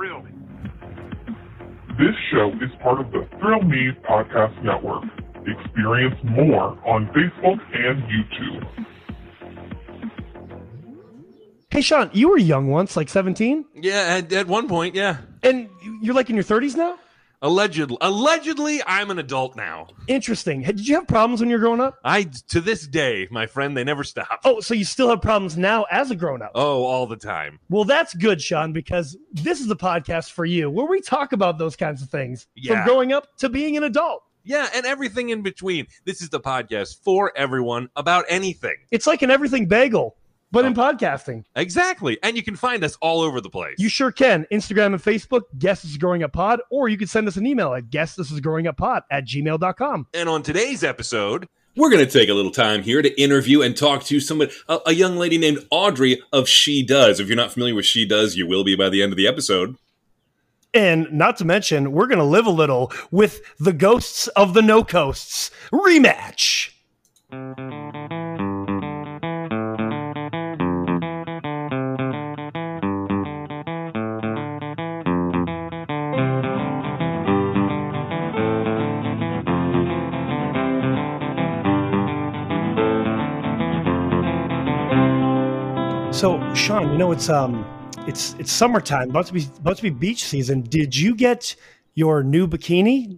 Thrill Me. This show is part of the Thrill Me Podcast Network. Experience more on Facebook and YouTube. Hey, Sean, you were young once, like 17? Yeah, at one point, yeah. And you're like in your 30s now? Allegedly, I'm an adult now. Interesting. Did you have problems when you were growing up? To this day, my friend, they never stop. Oh, so you still have problems now as a grown-up? Oh, all the time. Well, that's good, Sean, because this is the podcast for you, where we talk about those kinds of things. Yeah. From growing up to being an adult. Yeah, and everything in between. This is the podcast for everyone about anything. It's like an everything bagel. But in podcasting. Exactly. And you can find us all over the place. You sure can. Instagram and Facebook, Guess This Is Growing Up Pod, or you can send us an email at guessthisisgrowinguppod@gmail.com. And on today's episode, we're going to take a little time here to interview and talk to somebody, a young lady named Audrey of She Does. If you're not familiar with She Does, you will be by the end of the episode. And not to mention, we're going to live a little with the Ghosts of the No Coasts Rematch. So, Sean, you know it's summertime, about to be beach season. Did you get your new bikini?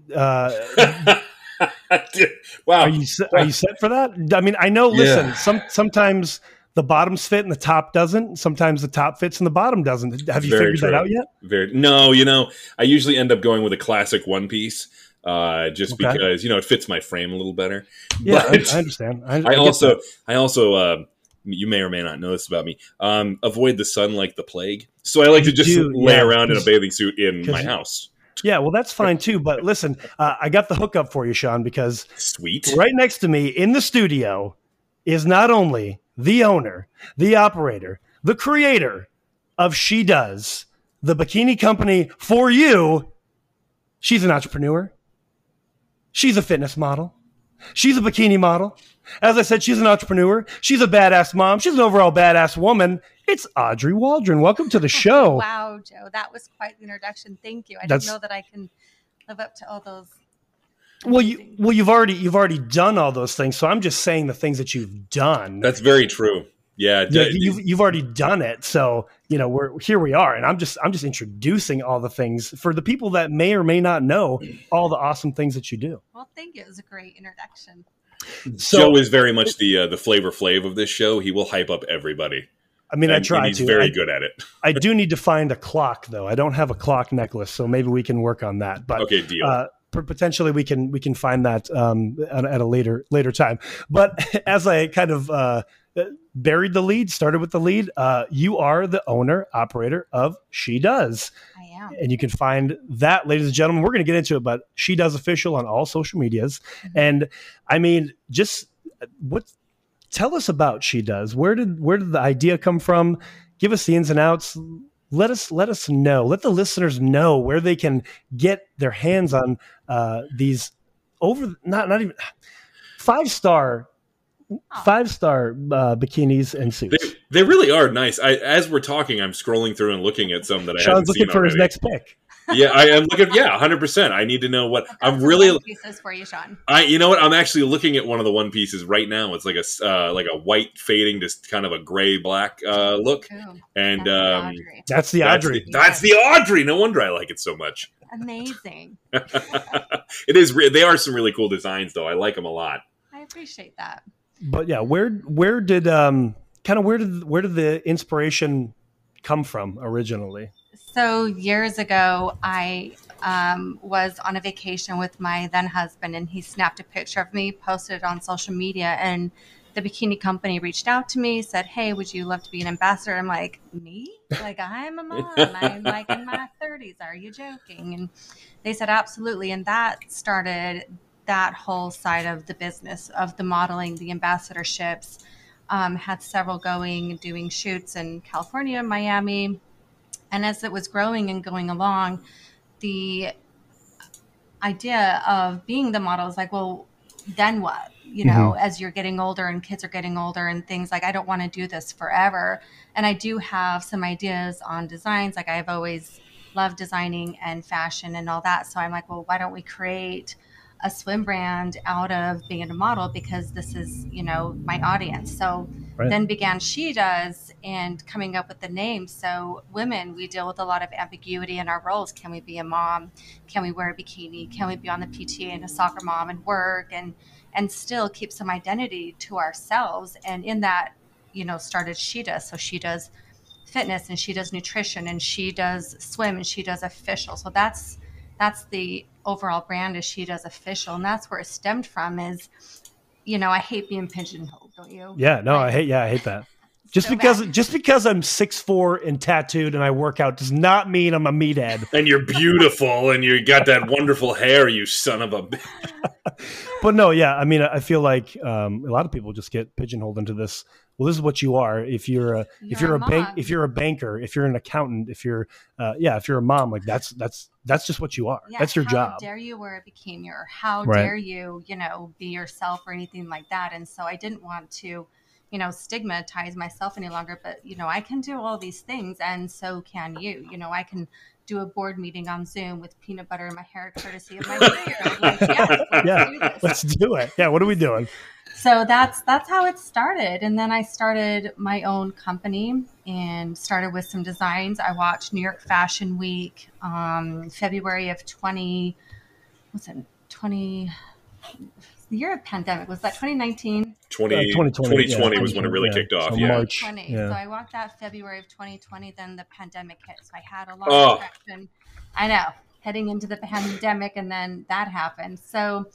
Wow, are you set for that? I mean, I know. Listen, yeah. Sometimes the bottoms fit and the top doesn't. Sometimes the top fits and the bottom doesn't. Have you figured that out yet? No, you know, I usually end up going with a classic one piece. Just because, you know, it fits my frame a little better. Yeah, but I understand. I also. You may or may not know this about me. Avoid the sun like the plague. So I like to just lay around in a bathing suit in my house. Yeah, well, that's fine too. But listen, I got the hookup for you, Sean, because sweet. Right next to me in the studio is not only the owner, the operator, the creator of She Does, the bikini company for you. She's an entrepreneur. She's a fitness model. She's a bikini model. As I said, she's an entrepreneur. She's a badass mom. She's an overall badass woman. It's Audrey Waldron. Welcome to the show. Wow, Joe. That was quite the introduction. Thank you. I didn't know that I can live up to all those. Well, you've already done all those things. So I'm just saying the things that you've done. That's very true. Yeah. You've already done it. So, you know, here we are. And I'm just introducing all the things for the people that may or may not know all the awesome things that you do. Well, thank you. It was a great introduction. So, Joe is very much the Flavor Flav of this show. He will hype up everybody. I mean, he's very good at it. I do need to find a clock, though. I don't have a clock necklace, so maybe we can work on that. But okay, deal. Potentially, we can find that at a later time. But as I kind of started with the lead, you are the owner, operator of She Does. I am. And you can find that, ladies and gentlemen, we're going to get into it, but She Does Official on all social medias. Mm-hmm. And I mean, tell us about She Does. Where did the idea come from? Give us the ins and outs. Let us know, let the listeners know where they can get their hands on these not even 5-star bikinis and suits. They really are nice. As we're talking, I'm scrolling through and looking at some that I haven't seen already. Sean's looking for his next pick. Yeah, I am looking. Yeah, 100%. I need to know what I'm really. One pieces for you, Sean. You know what? I'm actually looking at one of the one pieces right now. It's like a white fading to kind of a gray black look. Ooh, and that's the Audrey. That's the Audrey. No wonder I like it so much. Amazing. It is. They are some really cool designs, though. I like them a lot. I appreciate that. But yeah, where did the inspiration come from originally? So years ago, I was on a vacation with my then husband, and he snapped a picture of me, posted it on social media, and the bikini company reached out to me, said, "Hey, would you love to be an ambassador?" I'm like, "Me? Like, I'm a mom. I'm like in my 30s. Are you joking?" And they said, "Absolutely." And that started that whole side of the business, of the modeling, the ambassadorships. Had several going, doing shoots in California, Miami. And as it was growing and going along, the idea of being the model is like, well, then what? You know, mm-hmm. As you're getting older and kids are getting older and things, like, I don't want to do this forever. And I do have some ideas on designs. Like, I've always love designing and fashion and all that. So I'm like, well, why don't we create a swim brand out of being a model, because this is, you know, my audience. So right. Then began She Does and coming up with the name. So women, we deal with a lot of ambiguity in our roles. Can we be a mom? Can we wear a bikini? Can we be on the PTA and a soccer mom and work and still keep some identity to ourselves? And in that, you know, started She Does. So She Does Fitness and She Does Nutrition and She Does Swim and She Does Official. So that's the overall brand is She Does Official. And that's where it stemmed from is, you know, I hate being pigeonholed, don't you? Yeah, no, like, I hate that. Just because I'm 6'4" and tattooed and I work out does not mean I'm a meathead. And you're beautiful and you got that wonderful hair, you son of a bitch. But no, yeah, I mean, I feel like a lot of people just get pigeonholed into this. Well, this is what you are. If you're a banker, if you're an accountant, if you're a mom, like that's just what you are. Yeah, that's your job. How dare you wear a bikini or how dare you, you know, be yourself or anything like that. And so I didn't want to, you know, stigmatize myself any longer, but you know, I can do all these things and so can you, you know, I can do a board meeting on Zoom with peanut butter in my hair, courtesy of my career. Like, yes, let's do it. Yeah. What are we doing? So that's how it started. And then I started my own company and started with some designs. I watched New York Fashion Week, February of the year of pandemic. Was that 2019? 2020 was when it really kicked off. So yeah. March. Yeah. So I walked out February of 2020, then the pandemic hit. So I had a lot of traction. I know, heading into the pandemic, and then that happened. So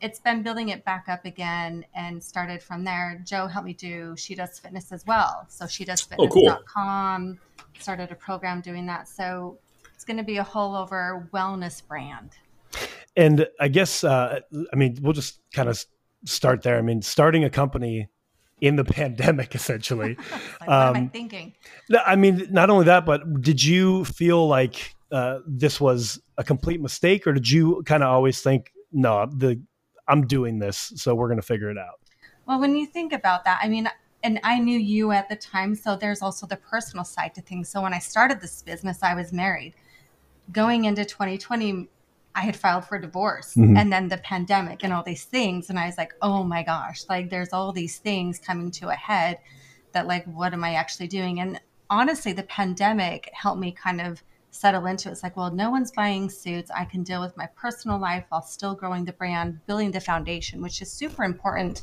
it's been building it back up again and started from there. Joe helped me do She Does Fitness as well. So She Does Fitness.com, started a program doing that. So it's going to be a whole over wellness brand. And I guess, I mean, we'll just kind of start there. I mean, starting a company in the pandemic, essentially. Like, what am I thinking? I mean, not only that, but did you feel like this was a complete mistake, or did you kind of always think, no, I'm doing this, so we're going to figure it out? Well, when you think about that, I mean, and I knew you at the time, so there's also the personal side to things. So when I started this business, I was married. Going into 2020, I had filed for divorce, and then the pandemic and all these things. And I was like, oh my gosh, like there's all these things coming to a head that like, what am I actually doing? And honestly, the pandemic helped me kind of settle into it. It's like, well, no one's buying suits. I can deal with my personal life while still growing the brand, building the foundation, which is super important,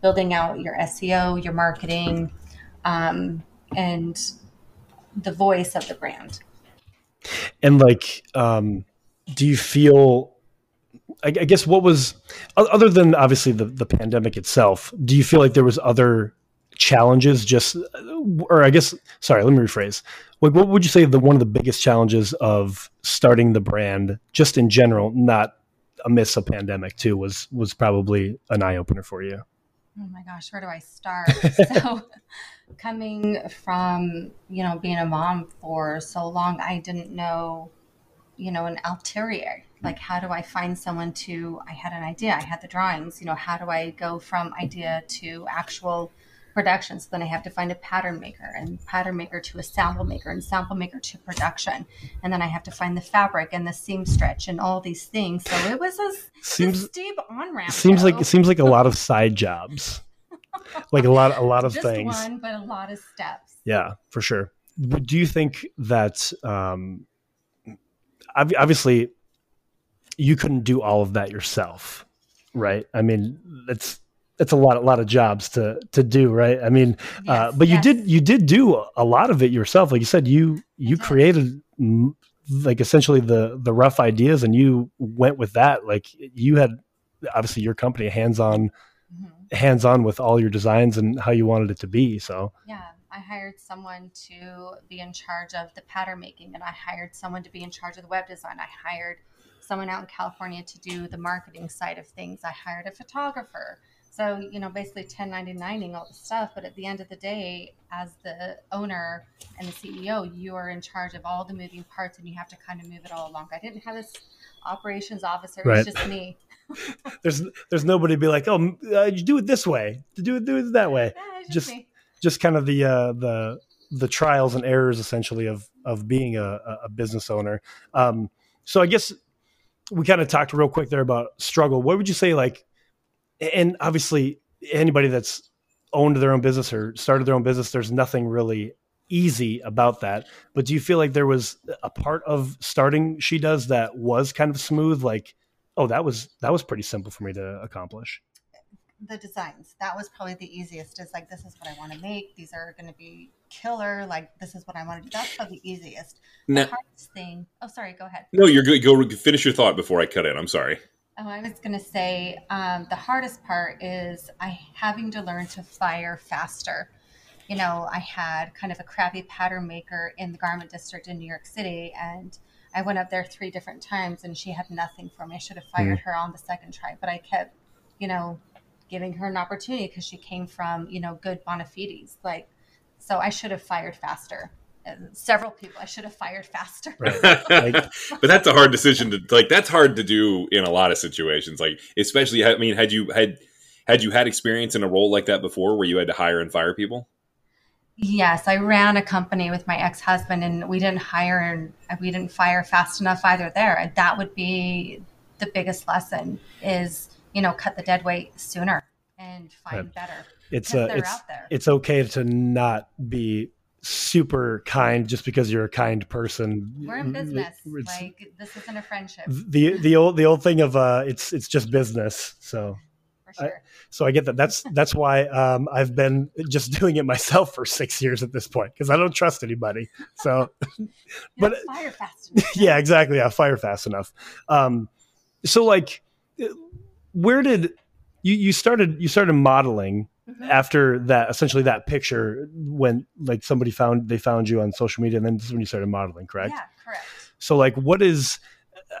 building out your SEO, your marketing, and the voice of the brand. And like, do you feel, I guess, what was, other than obviously the pandemic itself, do you feel like there was other challenges what would you say one of the biggest challenges of starting the brand just in general, not amidst a pandemic too, was probably an eye-opener for you? Oh my gosh, where do I start? So coming from, you know, being a mom for so long, I didn't know, you know, an ulterior, like how do I find someone to, I had an idea, I had the drawings, you know, how do I go from idea to actual production? So then I have to find a pattern maker, and pattern maker to a sample maker, and sample maker to production. And then I have to find the fabric and the seam stretch and all these things. So it was a steep on-ramp. It seems like a lot of side jobs, like a lot of things. Just one, but a lot of steps. Yeah, for sure. Do you think that, obviously, you couldn't do all of that yourself, right? I mean, that's a lot of jobs to do, right? I mean, yes, you did do a lot of it yourself. Like you said, you created like essentially the rough ideas, and you went with that. Like you had obviously your company hands on with all your designs and how you wanted it to be. So yeah. I hired someone to be in charge of the pattern making, and I hired someone to be in charge of the web design. I hired someone out in California to do the marketing side of things. I hired a photographer. So, you know, basically 1099-ing all the stuff. But at the end of the day, as the owner and the CEO, you are in charge of all the moving parts, and you have to kind of move it all along. I didn't have this operations officer. Right. It was just me. There's nobody to be like, oh, you do it this way. Do it that way. Yeah, just kind of the the trials and errors essentially of being a business owner. So I guess we kind of talked real quick there about struggle. What would you say, like, and obviously anybody that's owned their own business or started their own business, there's nothing really easy about that. But do you feel like there was a part of starting She Does that was kind of smooth? Like, oh, that was pretty simple for me to accomplish. The designs, that was probably the easiest. Is like, this is what I want to make. These are going to be killer. Like, this is what I want to do. That's probably the easiest. The hardest thing. Oh, sorry. Go ahead. No, you're good. Go finish your thought before I cut in. I'm sorry. Oh, I was going to say, the hardest part is having to learn to fire faster. You know, I had kind of a crappy pattern maker in the garment district in New York City, and I went up there 3 different times and she had nothing for me. I should have fired her on the second try, but I kept, you know, giving her an opportunity because she came from, you know, good bona fides. Like, so I should have fired faster. And several people I should have fired faster. Right. But that's a hard decision to like, that's hard to do in a lot of situations. Like, especially, I mean, had you had experience in a role like that before where you had to hire and fire people? Yes. I ran a company with my ex-husband and we didn't hire and we didn't fire fast enough either there. That would be the biggest lesson is, you know, cut the dead weight sooner and find better. It's okay to not be super kind just because you're a kind person. We're in business. Like, this isn't a friendship. The old thing of it's just business. So for sure. So I get that. That's why I've been just doing it myself for 6 years at this point because I don't trust anybody. So, but fire fast enough. Yeah, exactly. Yeah, fire fast enough. So like, where did you started modeling after that, essentially that picture when like somebody found you on social media and then this is when you started modeling, correct? Yeah, correct. So like, what is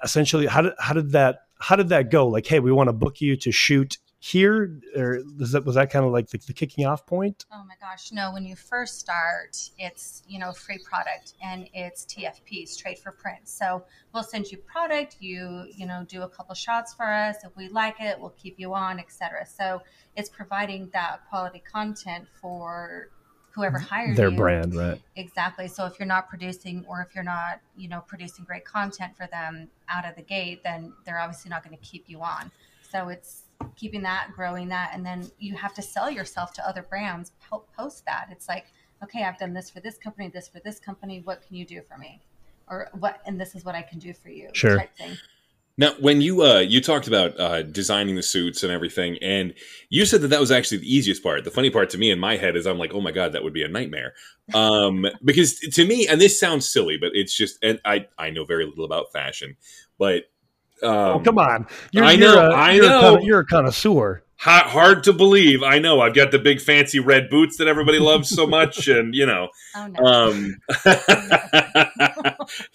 essentially, how did that go? Like, hey, we want to book you to shoot here, or was that kind of like the kicking off point? Oh my gosh. No, when you first start, it's, you know, free product and it's TFPs, trade for print. So we'll send you product, you know, do a couple shots for us. If we like it, we'll keep you on, etc. So it's providing that quality content for whoever hired their you. Brand, right? Exactly. So if you're not producing or if you're not, you know, producing great content for them out of the gate, then they're obviously not going to keep you on. So it's keeping that, growing that, and then you have to sell yourself to other brands, post that. It's like, okay, I've done this for this company. What can you do for me? Or what, and this is what I can do for you. Sure. Type thing. Now, when you talked about designing the suits and everything, and you said that was actually the easiest part. The funny part to me in my head is I'm like, oh my God, that would be a nightmare. Because to me, and this sounds silly, but it's just, and I know very little about fashion, but oh, come on. You're a connoisseur. Hard to believe. I know. I've got the big fancy red boots that everybody loves so much. And, you know. Oh, no.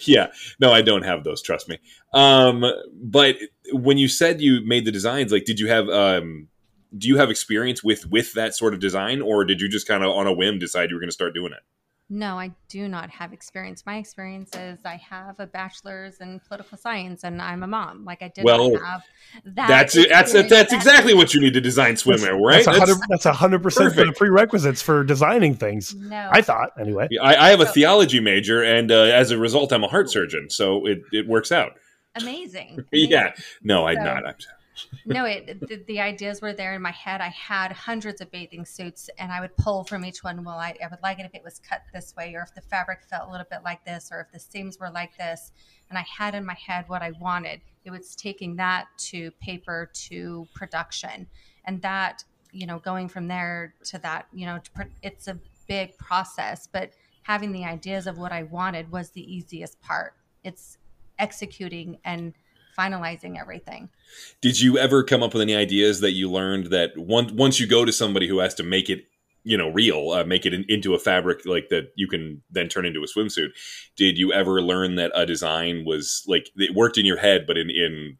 Yeah. No, I don't have those. Trust me. But when you said you made the designs, like, did you have do you have experience with that sort of design? Or did you just kind of on a whim decide you were going to start doing it? No, I do not have experience. My experience is I have a bachelor's in political science and I'm a mom. Like, I didn't have that. That's exactly what you need to design swimwear, right? That's 100% for the prerequisites for designing things. No. I thought, anyway. I have a theology major and as a result, I'm a heart surgeon. So it works out. Amazing. Yeah. No, I'm not. I'm sorry. No, the ideas were there in my head. I had hundreds of bathing suits and I would pull from each one. Well, I would like it if it was cut this way, or if the fabric felt a little bit like this, or if the seams were like this. And I had in my head what I wanted. It was taking that to paper to production. And that, you know, going from there to that, you know, it's a big process, but having the ideas of what I wanted was the easiest part. It's executing and finalizing everything. Did you ever come up with any ideas that you learned that once you go to somebody who has to make it, you know, real, make it into a fabric like that you can then turn into a swimsuit? Did you ever learn that a design was like it worked in your head, but in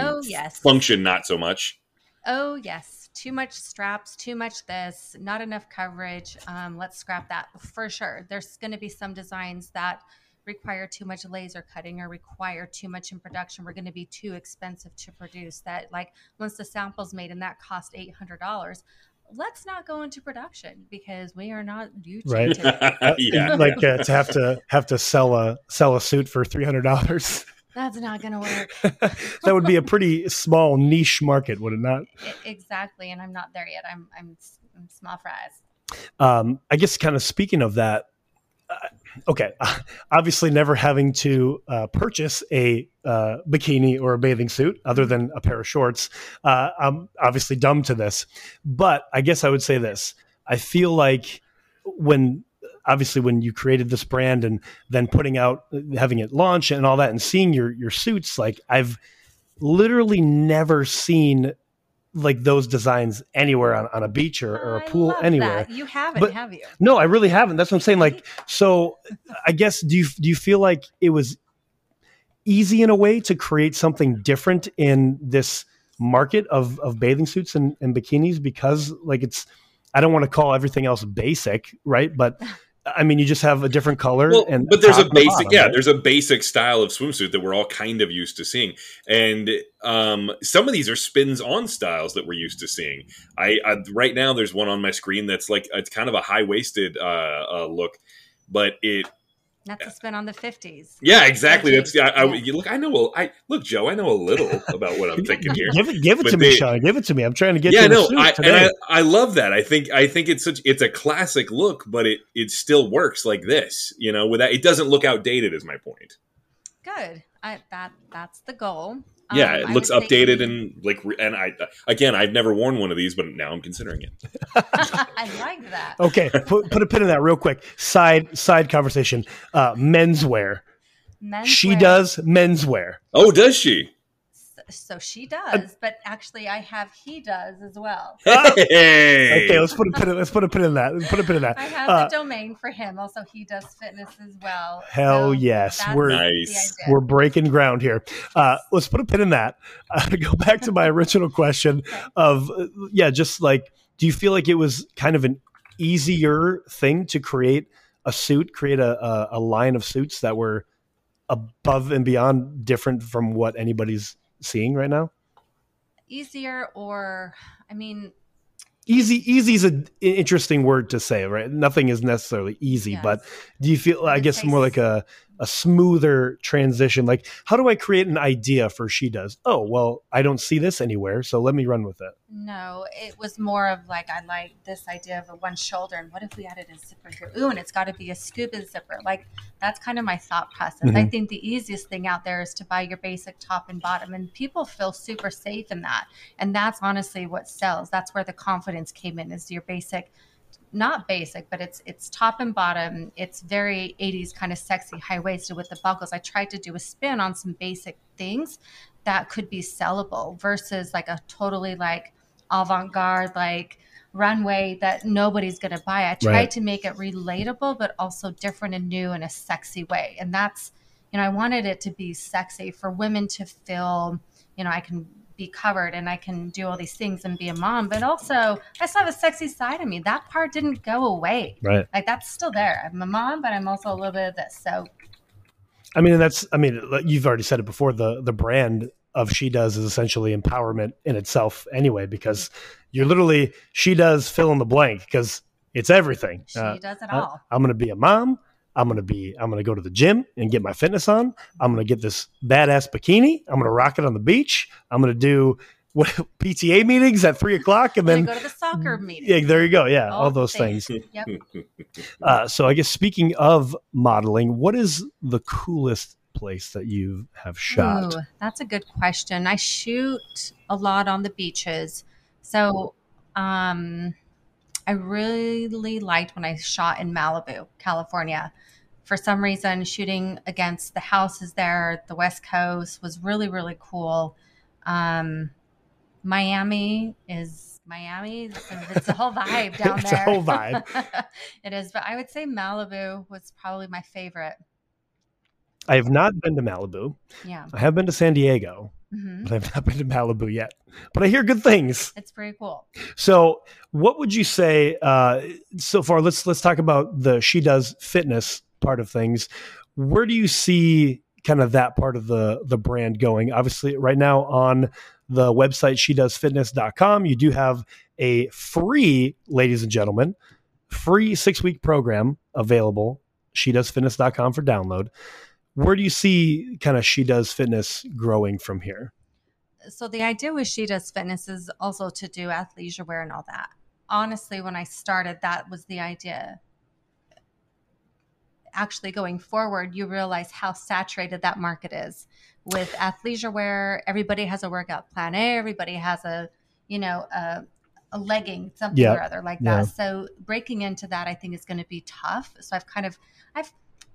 oh, yes. Function, not so much? Oh, yes. Too much straps, too much this, not enough coverage. Let's scrap that for sure. There's going to be some designs that require too much laser cutting or require too much in production. We're going to be too expensive to produce that. Like, once the sample's made and that cost $800, let's not go into production because we are not YouTube. Right. Yeah. Like to have to sell a suit for $300. That's not going to work. That would be a pretty small niche market, would it not? Exactly. And I'm not there yet. I'm small fries. I guess kind of speaking of that, okay. Obviously never having to purchase a bikini or a bathing suit other than a pair of shorts. I'm obviously dumb to this, but I guess I would say this. I feel like when you created this brand and then putting out, having it launch and all that and seeing your suits, like I've literally never seen like those designs anywhere on a beach or a pool anywhere. That. You haven't, but, have you? No, I really haven't. That's what I'm saying. Like, so I guess, do you feel like it was easy in a way to create something different in this market of bathing suits and bikinis? Because like, I don't want to call everything else basic, right? But I mean, you just have a different color. Well, and but there's a basic, bottom, yeah, right? There's a basic style of swimsuit that we're all kind of used to seeing. And some of these are spins on styles that we're used to seeing. I right now, there's one on my screen that's like, it's kind of a high-waisted look, but it... That's a spin on the 50s. Yeah, exactly. That's Joe, I know a little about what I'm thinking here. Give it to me, Sean. Give it to me. I'm trying to get to the suit today. And I love that. I think it's a classic look, but it still works like this, you know, without it doesn't look outdated is my point. Good. That's the goal. Yeah, it looks updated and like, and I've never worn one of these, but now I'm considering it. I like that. Okay, put a pin in that real quick. Side conversation. Menswear. She does menswear. Oh, does she? So she does, but actually, he does as well. Hey. Okay, let's put a pin in that. I have the domain for him. Also, He Does Fitness as well. Hell so yes, we're breaking ground here. Let's put a pin in that. To go back to my original question of just like, do you feel like it was kind of an easier thing to create a suit, create a line of suits that were above and beyond different from what anybody's seeing right now? Easier, or I mean, easy is an interesting word to say, right? Nothing is necessarily easy, yes. But do you feel, I guess, more like a smoother transition? Like, how do I create an idea for She Does? Oh, well, I don't see this anywhere, so let me run with it. No, it was more of like, I like this idea of a one shoulder, and what if we added a zipper here? Ooh, and it's got to be a scuba zipper. Like, that's kind of my thought process. Mm-hmm. I think the easiest thing out there is to buy your basic top and bottom, and people feel super safe in that. And that's honestly what sells. That's where the confidence came in, is your basic, not basic, but it's top and bottom. It's very 80s kind of sexy, high-waisted with the buckles. I tried to do a spin on some basic things that could be sellable versus like a totally like avant-garde, like runway that nobody's going to buy. I tried to make it relatable, but also different and new in a sexy way. And that's, you know, I wanted it to be sexy for women to feel, you know, I can be covered and I can do all these things and be a mom, but also I still have a sexy side of me. That part didn't go away. Right. Like that's still there. I'm a mom, but I'm also a little bit of this. So, I mean, you've already said it before, the brand of She Does is essentially empowerment in itself anyway, because you're literally, She Does fill in the blank because it's everything. She does it all. I'm going to be a mom. I'm going to go to the gym and get my fitness on. I'm going to get this badass bikini. I'm going to rock it on the beach. I'm going to do PTA meetings at 3:00. And then go to the soccer meeting. Yeah, there you go. Yeah. All those things. Yep. So I guess speaking of modeling, what is the coolest place that you have shot? Ooh, that's a good question. I shoot a lot on the beaches. So, I really liked when I shot in Malibu, California. For some reason, shooting against the houses there, the West Coast, was really, really cool. Miami. It's a whole vibe down there. It's a whole vibe. It is. But I would say Malibu was probably my favorite. I have not been to Malibu. Yeah. I have been to San Diego. Mm-hmm. But I've not been to Malibu yet, but I hear good things. It's pretty cool. So what would you say so far? Let's talk about the She Does Fitness part of things. Where do you see kind of that part of the brand going? Obviously right now on the website, shedoesfitness.com, you do have a free, ladies and gentlemen, free 6-week program available, shedoesfitness.com for download. Where do you see kind of She Does Fitness growing from here? So the idea with She Does Fitness is also to do athleisure wear and all that. Honestly, when I started, that was the idea. Actually, going forward, you realize how saturated that market is with athleisure wear. Everybody has a workout plan. Everybody has a, you know, a legging, something or other like that. Yeah. So breaking into that, I think, is going to be tough. So I've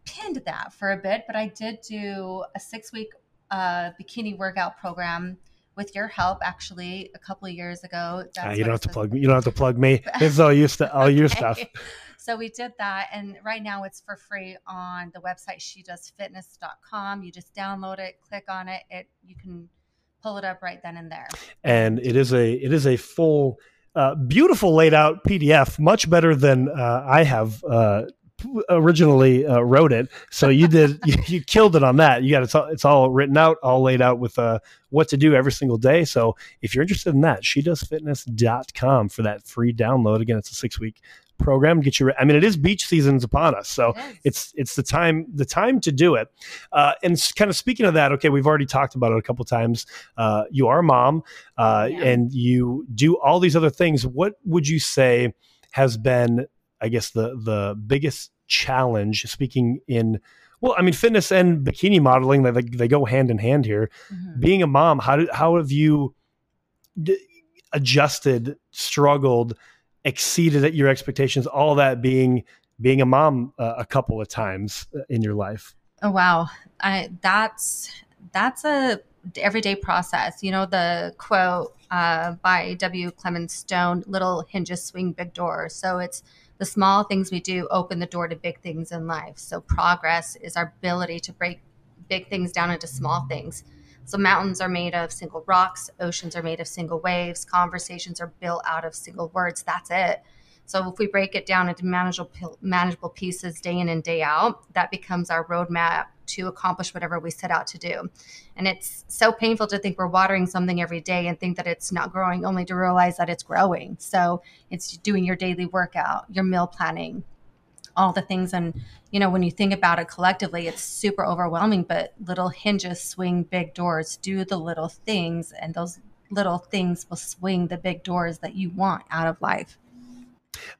pinned that for a bit, but I did do a 6-week bikini workout program with your help, actually, a couple of years ago. You don't have to plug me. This is all your stuff. So we did that. And right now it's for free on the website, shedoesfitness.com. You just download it, click on it. You can pull it up right then and there. And it is a full, beautiful laid out PDF, much better than I have originally wrote it. So you did, you killed it on that. You got it's all written out, all laid out with what to do every single day. So if you're interested in that, shedoesfitness.com for that free download. Again, it's a 6-week program. It is beach season's upon us. So it's the time to do it. And kind of speaking of that, okay, we've already talked about it a couple of times. You are a mom and you do all these other things. What would you say has been, I guess, the biggest challenge fitness and bikini modeling, they go hand in hand here. Mm-hmm. Being a mom, how have you adjusted, struggled, exceeded at your expectations, all that being a mom a couple of times in your life? Oh, wow. That's a everyday process. You know, the quote by W. Clement Stone, little hinges swing big doors. So it's the small things we do open the door to big things in life. So progress is our ability to break big things down into small things. So mountains are made of single rocks. Oceans are made of single waves. Conversations are built out of single words. That's it. So if we break it down into manageable pieces day in and day out, that becomes our roadmap to accomplish whatever we set out to do. And it's so painful to think we're watering something every day and think that it's not growing, only to realize that it's growing. So it's doing your daily workout, your meal planning, all the things. And, you know, when you think about it collectively, it's super overwhelming, but little hinges swing big doors. Do the little things, and those little things will swing the big doors that you want out of life.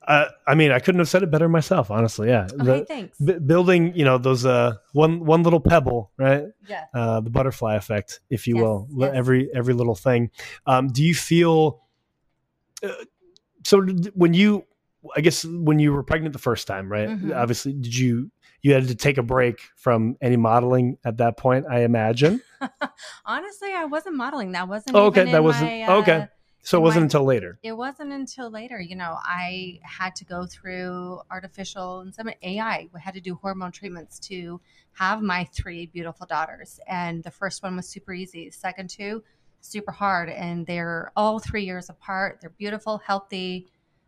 I couldn't have said it better myself, honestly. Yeah. Okay, thanks. Building, you know, those one little pebble, right? Yeah. The butterfly effect, if you will. Yes. Every little thing. Do you feel? So when you were pregnant the first time, right? Mm-hmm. Obviously, did you had to take a break from any modeling at that point? I imagine. Honestly, I wasn't modeling. That wasn't. Oh, okay, okay. So it wasn't until later. It wasn't until later. You know, I had to go through artificial and some AI. We had to do hormone treatments to have my 3 beautiful daughters. And the first one was super easy. The second 2, super hard. And they're all 3 years apart. They're beautiful, healthy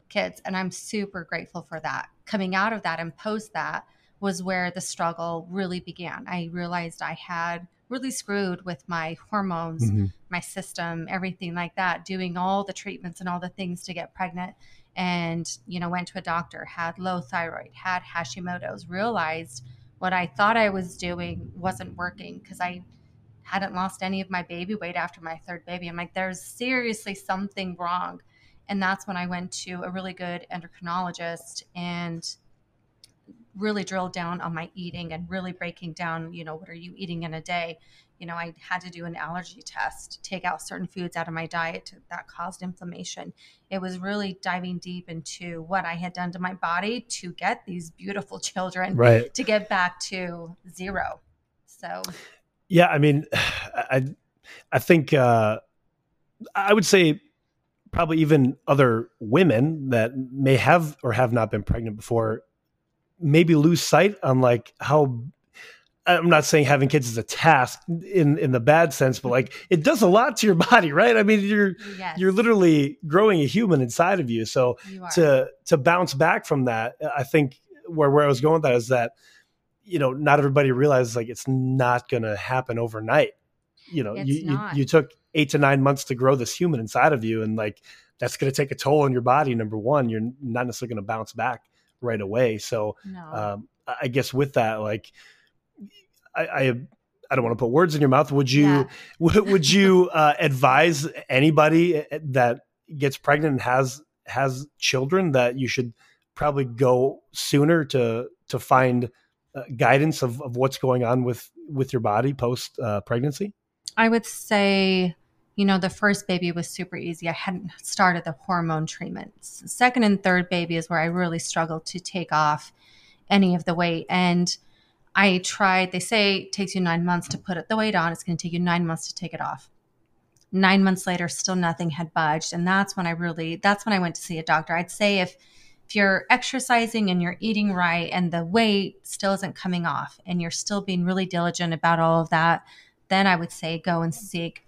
kids. And I'm super grateful for that. Coming out of that and post that was where the struggle really began. I realized I had really screwed with my hormones, mm-hmm. my system, everything like that, doing all the treatments and all the things to get pregnant. And, you know, went to a doctor, had low thyroid, had Hashimoto's, realized what I thought I was doing wasn't working because I hadn't lost any of my baby weight after my 3rd baby. I'm like, there's seriously something wrong. And that's when I went to a really good endocrinologist and really drilled down on my eating and really breaking down, you know, what are you eating in a day? You know, I had to do an allergy test, take out certain foods out of my diet that caused inflammation. It was really diving deep into what I had done to my body to get these beautiful children, right, to get back to 0. So, yeah, I mean, I think I would say probably even other women that may have or have not been pregnant before maybe lose sight on like how, I'm not saying having kids is a task in the bad sense, but like it does a lot to your body, right? I mean, you're literally growing a human inside of you. So you to bounce back from that, I think where I was going with that is that, you know, not everybody realizes like it's not going to happen overnight. You know, you took 8 to 9 months to grow this human inside of you. And like, that's going to take a toll on your body. Number one, you're not necessarily going to bounce back right away. So I guess with that, like, I don't want to put words in your mouth. Would you, would you advise anybody that gets pregnant and has children that you should probably go sooner to find guidance of what's going on with your body post pregnancy? I would say, you know, the first baby was super easy. I hadn't started the hormone treatments. Second and third baby is where I really struggled to take off any of the weight. And I tried, they say it takes you 9 months to put the weight on. It's going to take you 9 months to take it off. 9 months later, still nothing had budged. And that's when I really, that's when I went to see a doctor. I'd say if you're exercising and you're eating right and the weight still isn't coming off and you're still being really diligent about all of that, then I would say go and seek,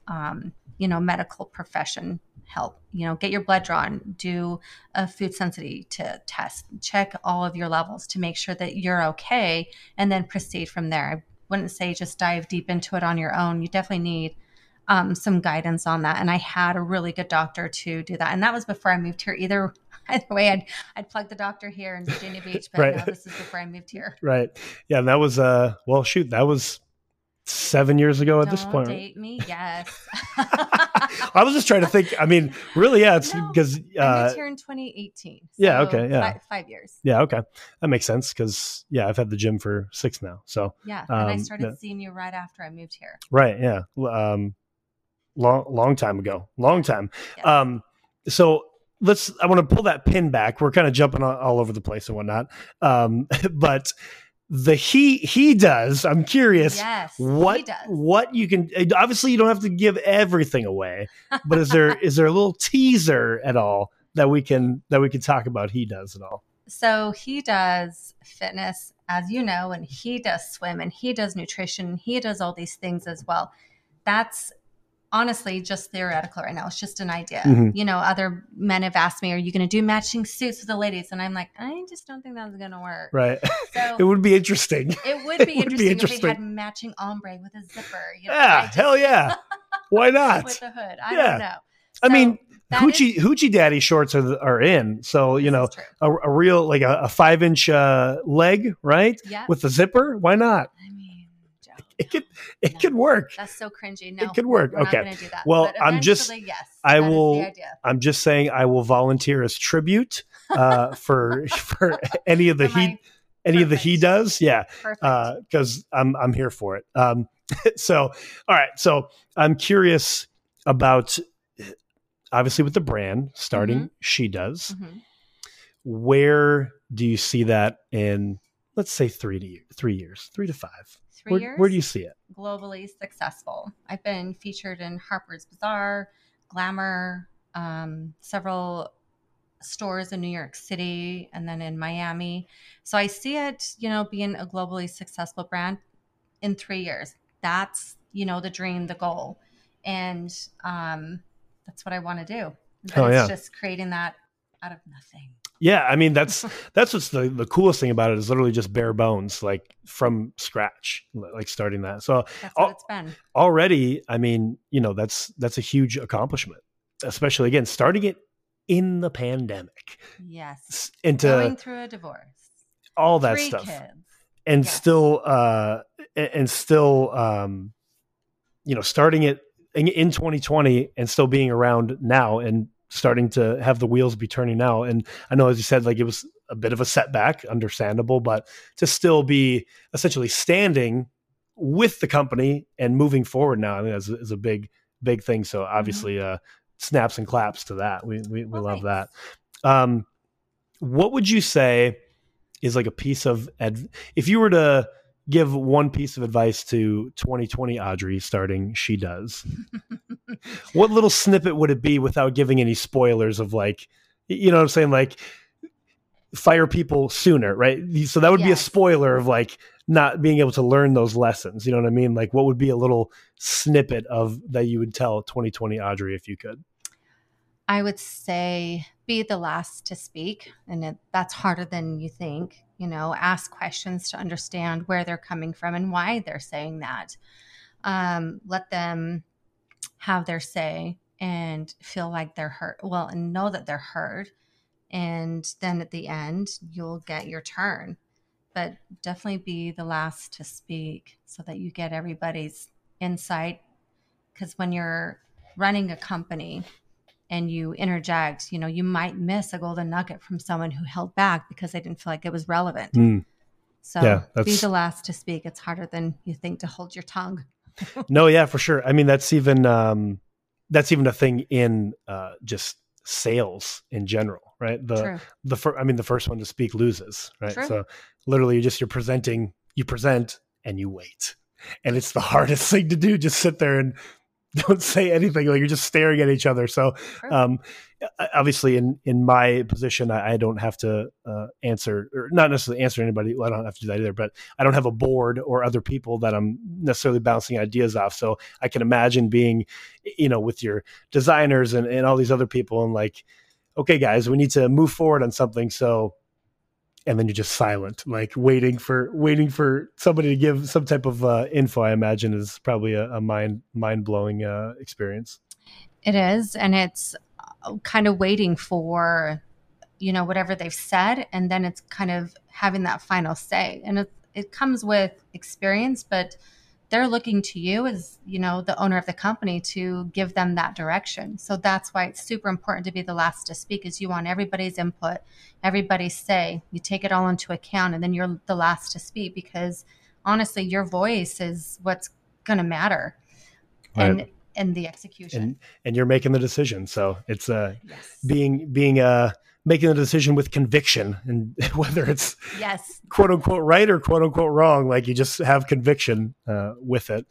you know, medical profession help. You know, get your blood drawn, do a food sensitivity test, check all of your levels to make sure that you're okay, and then proceed from there. I wouldn't say just dive deep into it on your own. You definitely need some guidance on that. And I had a really good doctor to do that. And that was before I moved here. Either way, I'd plug the doctor here in Virginia Beach, but right. No, this is before I moved here. Right. Yeah. And that was, well, shoot, that was 7 years ago at this point. Don't date me. Yes. I was just trying to think. I mean, really, yeah. It's because I moved here in 2018. So yeah. Okay. Yeah. Five years. Yeah. Okay. That makes sense. Because yeah, I've had the gym for 6 now. So yeah. And I started seeing you right after I moved here. Right. Yeah. Long time ago. Long time. Yeah. So I want to pull that pin back. We're kind of jumping all over the place and whatnot. But the he does. I'm curious. Yes, what you can. Obviously, you don't have to give everything away, but is there a little teaser at all that we can talk about? He does at all. So he does fitness, as you know, and he does swim, and he does nutrition, and he does all these things as well. That's honestly just theoretical right now. It's just an idea. Mm-hmm. You know, other men have asked me, are you going to do matching suits with the ladies? And I'm like, I just don't think that's going to work. Right. So it would be interesting. It would be interesting if they had matching ombre with a zipper. You know, yeah. Hell yeah. Why not? With a hood. I don't know. So, I mean, hoochie daddy shorts are in. So, you know, a real, like a 5-inch leg, right? Yeah. With a zipper. Why not? I mean, It could work. That's so cringy. No, it could work. Okay. Not do that. Well, I'm just saying I will volunteer as tribute for any of the he does. Yeah. Perfect. Cause I'm here for it. So, all right. So I'm curious about, obviously with the brand starting, mm-hmm. She Does, mm-hmm. Where do you see that in, let's say 3 to 5 years, 3 to 5? Where do you see it? Globally successful. I've been featured in Harper's Bazaar, Glamour, several stores in New York City, and then in Miami. So I see it, you know, being a globally successful brand in 3 years. That's, you know, the dream, the goal. And that's what I want to do. But it's just creating that out of nothing. Yeah. I mean, that's what's the coolest thing about it is literally just bare bones, like from scratch, like starting that. So that's what it's been. Already, I mean, you know, that's a huge accomplishment, especially again, starting it in the pandemic. Yes. Going through a divorce, all that stuff. Kids. And still, you know, starting it in 2020 and still being around now and starting to have the wheels be turning now. And I know, as you said, like it was a bit of a setback, understandable, but to still be essentially standing with the company and moving forward now, I mean, is a big, big thing. So obviously, mm-hmm. Snaps and claps to that. We love that. What would you say is like a piece of, if you were to give one piece of advice to 2020 Audrey starting She Does, what little snippet would it be without giving any spoilers of, like, you know what I'm saying? Like, fire people sooner, right? So that would be a spoiler of like not being able to learn those lessons. You know what I mean? Like, what would be a little snippet of that you would tell 2020 Audrey if you could? I would say be the last to speak. And that's harder than you think. You know, ask questions to understand where they're coming from and why they're saying that. Let them have their say. and feel like they're hurt. Well, and know that they're hurt. And then at the end, you'll get your turn. But definitely be the last to speak so that you get everybody's insight. Because when you're running a company and you interject, you know, you might miss a golden nugget from someone who held back because they didn't feel like it was relevant. Mm. So yeah, be the last to speak. It's harder than you think to hold your tongue. No, yeah, for sure. I mean, that's even a thing in just sales in general, right? The first one to speak loses, right? True. So literally, you present and you wait, and it's the hardest thing to do. Just sit there and don't say anything. Like you're just staring at each other. So obviously in my position, I don't have to answer, or not necessarily answer anybody. Well, I don't have to do that either, but I don't have a board or other people that I'm necessarily bouncing ideas off. So I can imagine being, you know, with your designers and all these other people and like, okay, guys, we need to move forward on something. So, and then you're just silent, like waiting for somebody to give some type of info. I imagine is probably a mind blowing experience. It is, and it's kind of waiting for, you know, whatever they've said, and then it's kind of having that final say. And it comes with experience, but they're looking to you as, you know, the owner of the company to give them that direction. So that's why it's super important to be the last to speak, is you want everybody's input, everybody's say, you take it all into account, and then you're the last to speak, because honestly, your voice is what's going to matter. Right. And the execution. And you're making the decision. So it's yes. Making the decision with conviction, and whether it's yes, quote unquote right or quote unquote wrong, like you just have conviction with it.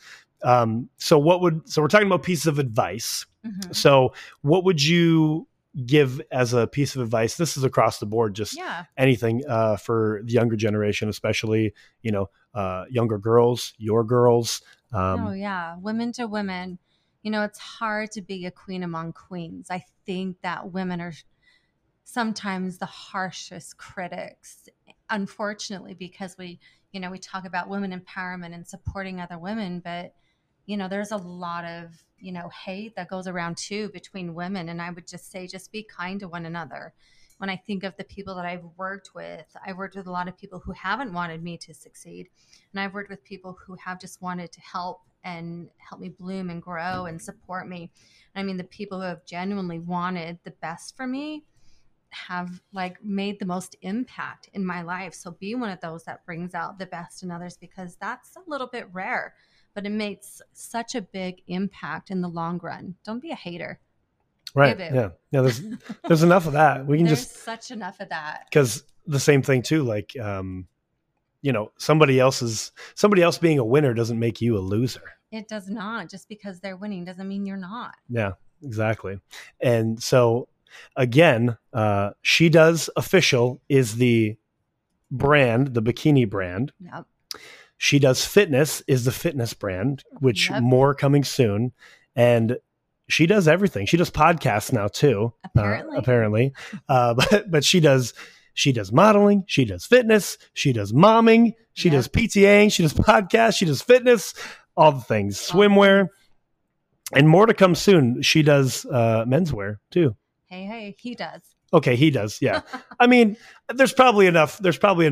So we're talking about pieces of advice. Mm-hmm. So what would you give as a piece of advice? This is across the board, just anything for the younger generation, especially, you know, younger girls, your girls. Women to women. You know, it's hard to be a queen among queens. I think that women are sometimes the harshest critics, unfortunately, because we talk about women empowerment and supporting other women, but, you know, there's a lot of, you know, hate that goes around too between women. And I would just say, just be kind to one another. When I think of the people that I've worked with a lot of people who haven't wanted me to succeed. And I've worked with people who have just wanted to help me bloom and grow and support me. I mean, the people who have genuinely wanted the best for me have like made the most impact in my life. So be one of those that brings out the best in others, because that's a little bit rare, but it makes such a big impact in the long run. Don't be a hater. Right. Boo-boo. Yeah. Yeah. There's enough of that. There's enough of that. 'Cause the same thing too, like, you know, somebody else being a winner doesn't make you a loser. It does not. Just because they're winning doesn't mean you're not. Yeah, exactly. And so, again, She Does Official is the brand, the bikini brand. Yep. She Does Fitness is the fitness brand, which more coming soon. And she does everything. She does podcasts now too. Apparently. But she does modeling. She does fitness. She does momming. She does PTAing. She does podcasts. She does fitness, all the things, swimwear, and more to come soon. She does menswear too. Hey, he does. Okay, he does. Yeah. I mean, there's probably enough testosterone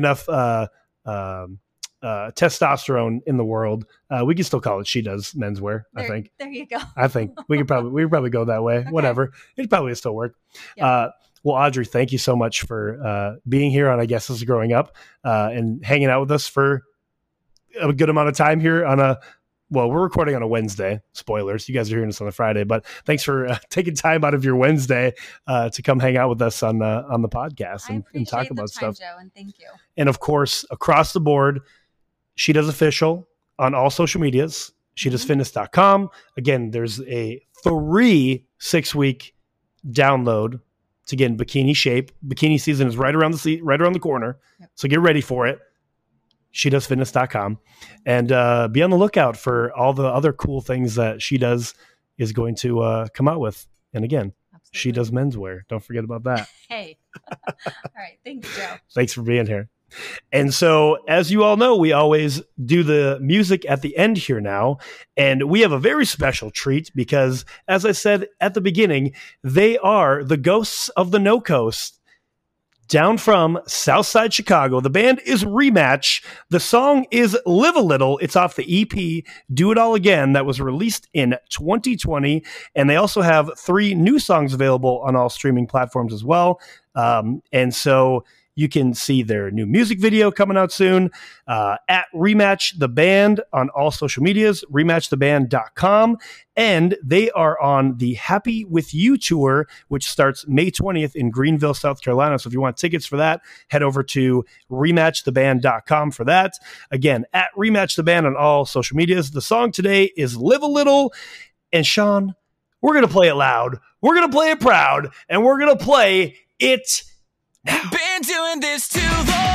in the world. We can still call it She Does Menswear, I think. There you go. I think we could probably go that way. Okay. Whatever. It'd probably still work. Yeah. Well, Audrey, thank you so much for being here on I Guess This Is Growing Up and hanging out with us for a good amount of time here on we're recording on a Wednesday. Spoilers. You guys are hearing this on a Friday, but thanks for taking time out of your Wednesday to come hang out with us on the podcast and talk about stuff. Joe, and thank you. And of course, across the board, She Does Official on all social medias, shedoesfitness.com. Again, there's a free 6-week download to get in bikini shape. Bikini season is right around the corner. Yep. So get ready for it. SheDoesFitness.com, and be on the lookout for all the other cool things that She Does is going to come out with. And again, absolutely. She does menswear. Don't forget about that. Hey. All right. Thank you, Joe. Thanks for being here. And so, as you all know, we always do the music at the end here now. And we have a very special treat because, as I said at the beginning, they are the Ghosts of the No Coast. Down from Southside Chicago, the band is Rematch. The song is Live a Little. It's off the EP, Do It All Again, that was released in 2020. And they also have 3 new songs available on all streaming platforms as well. And so you can see their new music video coming out soon. At Rematch the Band on all social medias, rematchtheband.com. And they are on the Happy With You tour, which starts May 20th in Greenville, South Carolina. So if you want tickets for that, head over to rematchtheband.com for that. Again, at Rematch the Band on all social medias. The song today is Live a Little. And Sean, we're going to play it loud. We're going to play it proud. And we're going to play it now. Been doing this too long.